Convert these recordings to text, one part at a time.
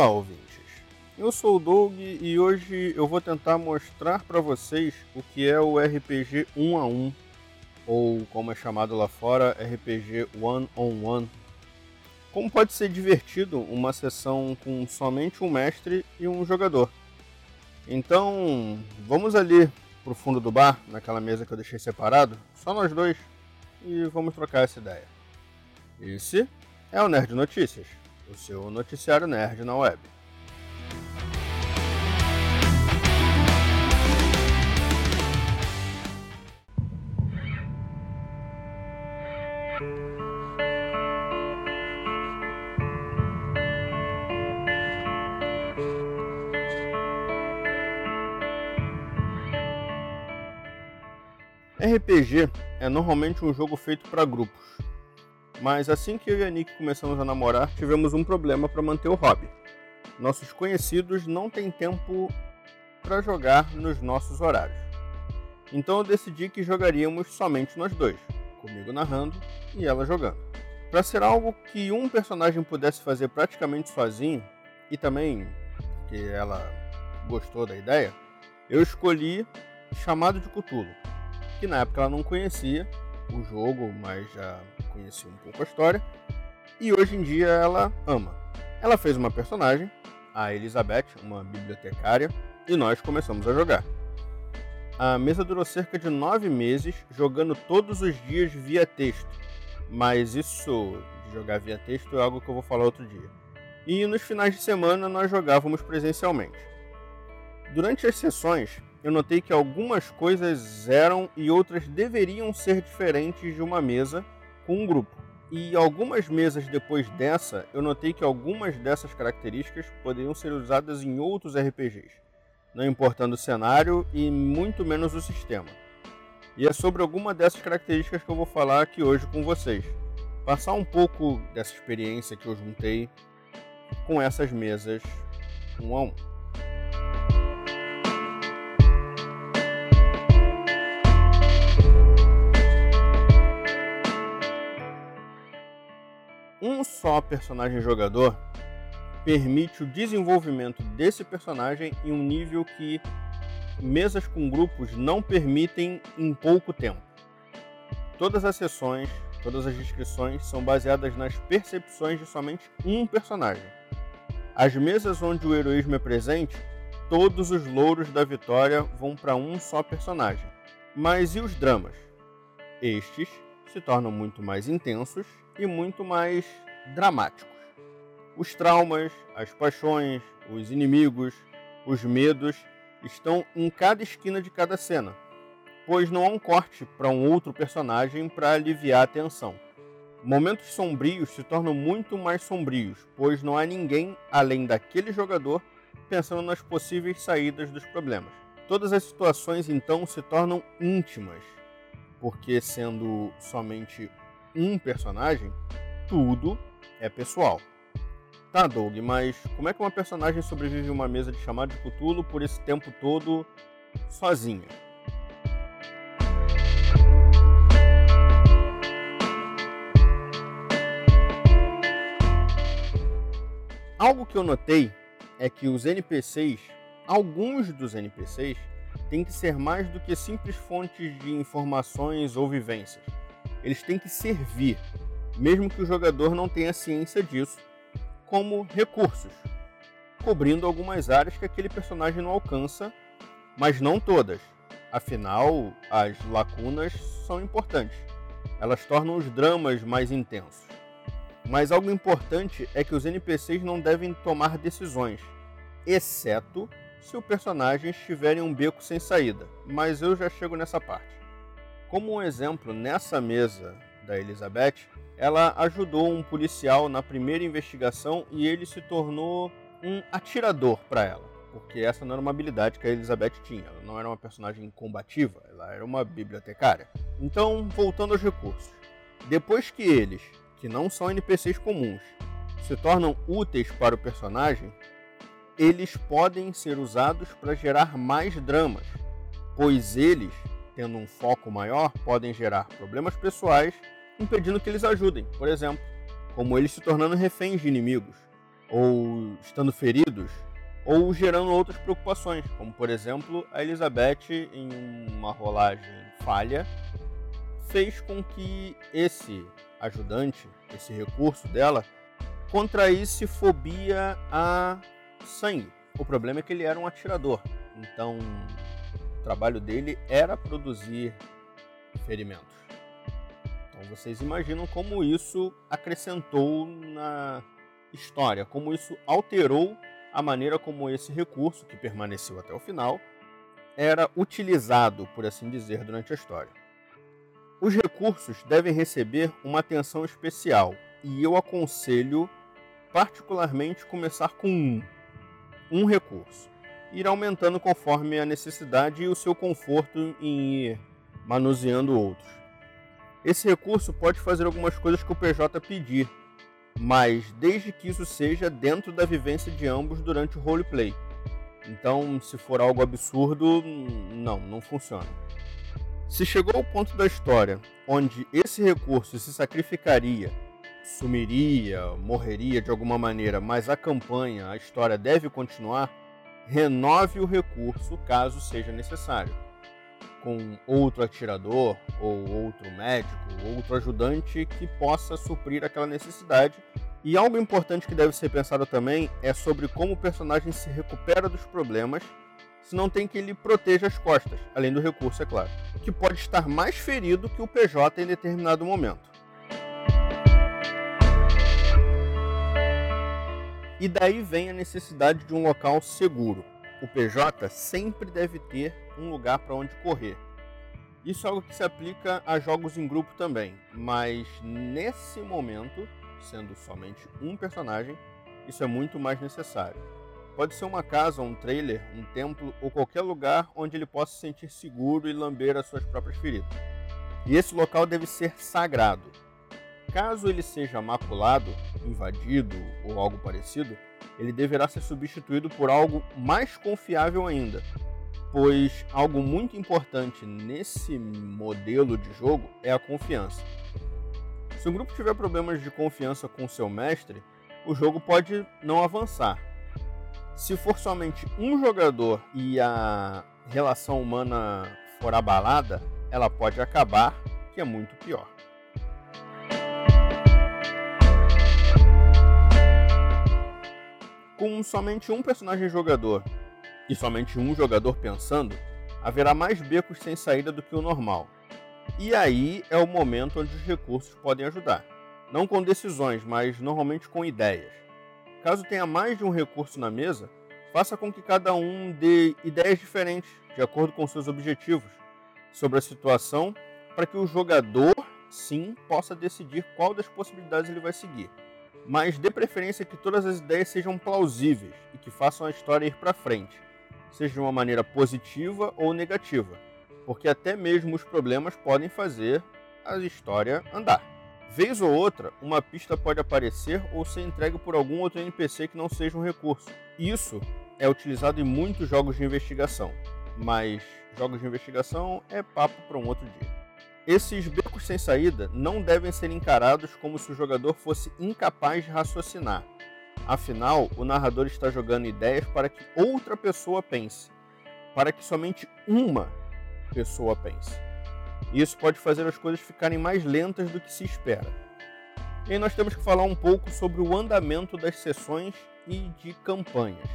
Olá, ouvintes. Eu sou o Doug e hoje eu vou tentar mostrar para vocês o que é o RPG 1x1, ou como é chamado lá fora, RPG One-on-One. Como pode ser divertido uma sessão com somente um mestre e um jogador. Então, vamos ali pro fundo do bar, naquela mesa que eu deixei separado, só nós dois, e vamos trocar essa ideia. Esse é o Nerd Notícias, o seu noticiário nerd na web. RPG é normalmente um jogo feito para grupos, mas assim que eu e a Nick começamos a namorar, tivemos um problema para manter o hobby. Nossos conhecidos não têm tempo para jogar nos nossos horários, então eu decidi que jogaríamos somente nós dois, comigo narrando e ela jogando. Para ser algo que um personagem pudesse fazer praticamente sozinho, e também que ela gostou da ideia, eu escolhi Chamado de Cthulhu, que na época ela não conhecia o jogo, mas já conhecia um pouco a história, e hoje em dia ela ama. Ela fez uma personagem, a Elizabeth, uma bibliotecária, e nós começamos a jogar. A mesa durou cerca de 9 meses, jogando todos os dias via texto, mas isso de jogar via texto é algo que eu vou falar outro dia. E nos finais de semana nós jogávamos presencialmente. Durante as sessões, eu notei que algumas coisas eram e outras deveriam ser diferentes de uma mesa com um grupo. E algumas mesas depois dessa, eu notei que algumas dessas características poderiam ser usadas em outros RPGs, não importando o cenário e muito menos o sistema. E é sobre alguma dessas características que eu vou falar aqui hoje com vocês. Passar um pouco dessa experiência que eu juntei com essas mesas 1x1. Um só personagem jogador permite o desenvolvimento desse personagem em um nível que mesas com grupos não permitem em pouco tempo. Todas as sessões, todas as descrições são baseadas nas percepções de somente um personagem. As mesas onde o heroísmo é presente, todos os louros da vitória vão para um só personagem. Mas e os dramas? Estes se tornam muito mais intensos e muito mais dramáticos. Os traumas, as paixões, os inimigos, os medos estão em cada esquina de cada cena, pois não há um corte para um outro personagem para aliviar a tensão. Momentos sombrios se tornam muito mais sombrios, pois não há ninguém além daquele jogador pensando nas possíveis saídas dos problemas. Todas as situações então se tornam íntimas, porque sendo somente um personagem, tudo é pessoal. Tá, Doug, mas como é que uma personagem sobrevive a uma mesa de Chamado de Cthulhu por esse tempo todo sozinha? Algo que eu notei é que os NPCs, alguns dos NPCs, têm que ser mais do que simples fontes de informações ou vivências. Eles têm que servir, mesmo que o jogador não tenha ciência disso, como recursos, cobrindo algumas áreas que aquele personagem não alcança, mas não todas. Afinal, as lacunas são importantes. Elas tornam os dramas mais intensos. Mas algo importante é que os NPCs não devem tomar decisões, exceto se o personagem estiver em um beco sem saída. Mas eu já chego nessa parte. Como um exemplo, nessa mesa da Elizabeth, ela ajudou um policial na primeira investigação e ele se tornou um atirador para ela, porque essa não era uma habilidade que a Elizabeth tinha, ela não era uma personagem combativa, ela era uma bibliotecária. Então, voltando aos recursos, depois que eles, que não são NPCs comuns, se tornam úteis para o personagem, eles podem ser usados para gerar mais dramas, pois eles, tendo um foco maior, podem gerar problemas pessoais, impedindo que eles ajudem, por exemplo, como eles se tornando reféns de inimigos, ou estando feridos, ou gerando outras preocupações, como, por exemplo, a Elizabeth, em uma rolagem falha, fez com que esse ajudante, esse recurso dela, contraísse fobia a sangue. O problema é que ele era um atirador, então o trabalho dele era produzir ferimentos. Então vocês imaginam como isso acrescentou na história, como isso alterou a maneira como esse recurso, que permaneceu até o final, era utilizado, por assim dizer, durante a história. Os recursos devem receber uma atenção especial, e eu aconselho particularmente começar com um recurso. Ir aumentando conforme a necessidade e o seu conforto em ir manuseando outros. Esse recurso pode fazer algumas coisas que o PJ pedir, mas desde que isso seja dentro da vivência de ambos durante o roleplay. Então, se for algo absurdo, não funciona. Se chegou ao ponto da história onde esse recurso se sacrificaria, sumiria, morreria de alguma maneira, mas a campanha, a história deve continuar, renove o recurso caso seja necessário, com outro atirador, ou outro médico, ou outro ajudante que possa suprir aquela necessidade. E algo importante que deve ser pensado também é sobre como o personagem se recupera dos problemas, se não tem que ele proteja as costas, além do recurso, é claro, que pode estar mais ferido que o PJ em determinado momento. E daí vem a necessidade de um local seguro. O PJ sempre deve ter um lugar para onde correr. Isso é algo que se aplica a jogos em grupo também, mas nesse momento, sendo somente um personagem, isso é muito mais necessário. Pode ser uma casa, um trailer, um templo ou qualquer lugar onde ele possa se sentir seguro e lamber as suas próprias feridas. E esse local deve ser sagrado. Caso ele seja maculado, invadido ou algo parecido, ele deverá ser substituído por algo mais confiável ainda, pois algo muito importante nesse modelo de jogo é a confiança. Se um grupo tiver problemas de confiança com seu mestre, o jogo pode não avançar. Se for somente um jogador e a relação humana for abalada, ela pode acabar, que é muito pior. Com somente um personagem jogador e somente um jogador pensando, haverá mais becos sem saída do que o normal. E aí é o momento onde os recursos podem ajudar. Não com decisões, mas normalmente com ideias. Caso tenha mais de um recurso na mesa, faça com que cada um dê ideias diferentes, de acordo com seus objetivos, sobre a situação, para que o jogador, sim, possa decidir qual das possibilidades ele vai seguir. Mas dê preferência que todas as ideias sejam plausíveis e que façam a história ir para frente, seja de uma maneira positiva ou negativa, porque até mesmo os problemas podem fazer a história andar. Vez ou outra, uma pista pode aparecer ou ser entregue por algum outro NPC que não seja um recurso. Isso é utilizado em muitos jogos de investigação, mas jogos de investigação é papo para um outro dia. Esses becos sem saída não devem ser encarados como se o jogador fosse incapaz de raciocinar. Afinal, o narrador está jogando ideias para que outra pessoa pense, para que somente uma pessoa pense. Isso pode fazer as coisas ficarem mais lentas do que se espera. E nós temos que falar um pouco sobre o andamento das sessões e de campanhas.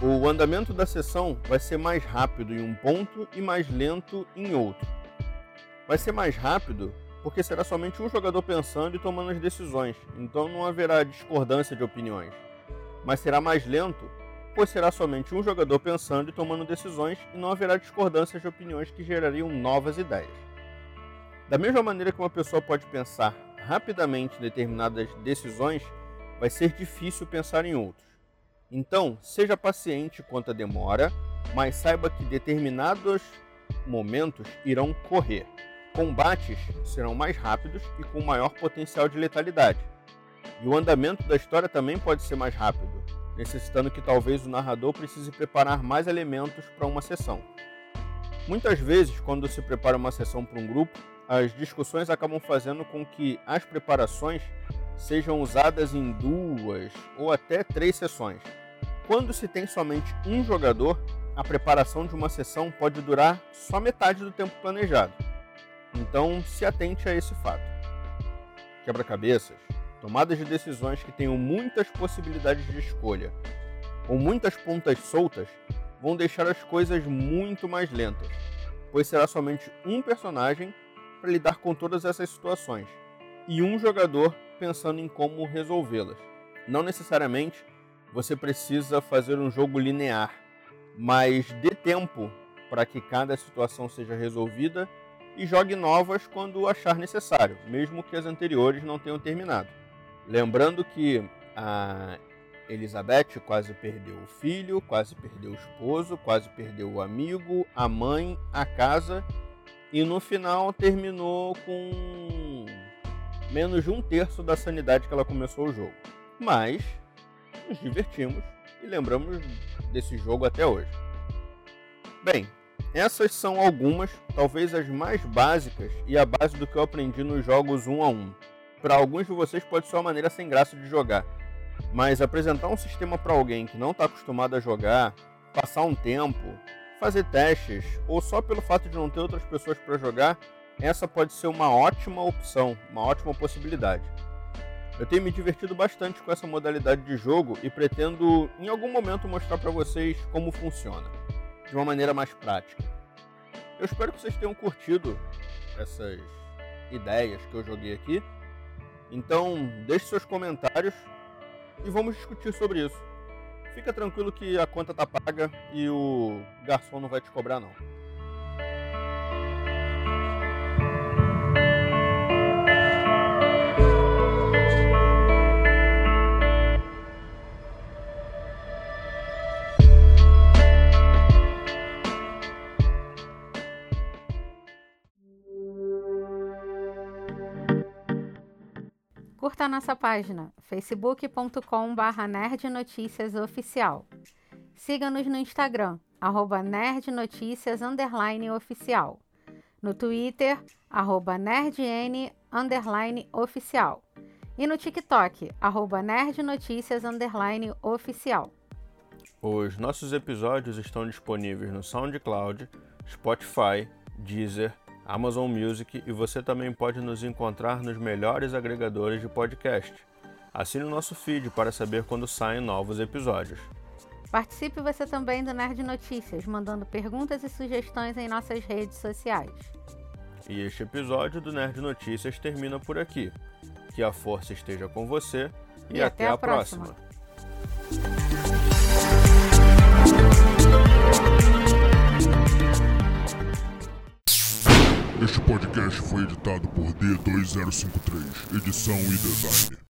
O andamento da sessão vai ser mais rápido em um ponto e mais lento em outro. Vai ser mais rápido porque será somente um jogador pensando e tomando as decisões, então não haverá discordância de opiniões. Mas será mais lento, pois será somente um jogador pensando e tomando decisões e não haverá discordância de opiniões que gerariam novas ideias. Da mesma maneira que uma pessoa pode pensar rapidamente em determinadas decisões, vai ser difícil pensar em outros. Então, seja paciente quanto à demora, mas saiba que determinados momentos irão correr. Combates serão mais rápidos e com maior potencial de letalidade. E o andamento da história também pode ser mais rápido, necessitando que talvez o narrador precise preparar mais elementos para uma sessão. Muitas vezes, quando se prepara uma sessão para um grupo, as discussões acabam fazendo com que as preparações sejam usadas em 2 ou até 3 sessões. Quando se tem somente um jogador, a preparação de uma sessão pode durar só metade do tempo planejado. Então, se atente a esse fato. Quebra-cabeças, tomadas de decisões que tenham muitas possibilidades de escolha ou muitas pontas soltas vão deixar as coisas muito mais lentas, pois será somente um personagem para lidar com todas essas situações e um jogador pensando em como resolvê-las. Não necessariamente você precisa fazer um jogo linear, mas dê tempo para que cada situação seja resolvida e jogue novas quando achar necessário, mesmo que as anteriores não tenham terminado. Lembrando que a Elizabeth quase perdeu o filho, quase perdeu o esposo, quase perdeu o amigo, a mãe, a casa, e no final terminou com menos de 1/3 da sanidade que ela começou o jogo. Mas nos divertimos e lembramos desse jogo até hoje. Bem, essas são algumas, talvez as mais básicas e a base do que eu aprendi nos jogos 1-a-1. Para alguns de vocês pode ser uma maneira sem graça de jogar, mas apresentar um sistema para alguém que não está acostumado a jogar, passar um tempo, fazer testes, ou só pelo fato de não ter outras pessoas para jogar, essa pode ser uma ótima opção, uma ótima possibilidade. Eu tenho me divertido bastante com essa modalidade de jogo e pretendo em algum momento mostrar para vocês como funciona, de uma maneira mais prática. Eu espero que vocês tenham curtido essas ideias que eu joguei aqui. Então, deixe seus comentários e vamos discutir sobre isso. Fica tranquilo que a conta tá paga e o garçom não vai te cobrar não. Curta a nossa página, facebook.com/nerdnoticiasoficial. Siga-nos no Instagram, @nerdnoticias_oficial. No Twitter, @nerdn_oficial. E no TikTok, @nerdnoticias_oficial. Os nossos episódios estão disponíveis no SoundCloud, Spotify, Deezer, Amazon Music, e você também pode nos encontrar nos melhores agregadores de podcast. Assine o nosso feed para saber quando saem novos episódios. Participe você também do Nerd Notícias, mandando perguntas e sugestões em nossas redes sociais. E este episódio do Nerd Notícias termina por aqui. Que a força esteja com você e até a próxima. Este podcast foi editado por D2053, edição e design.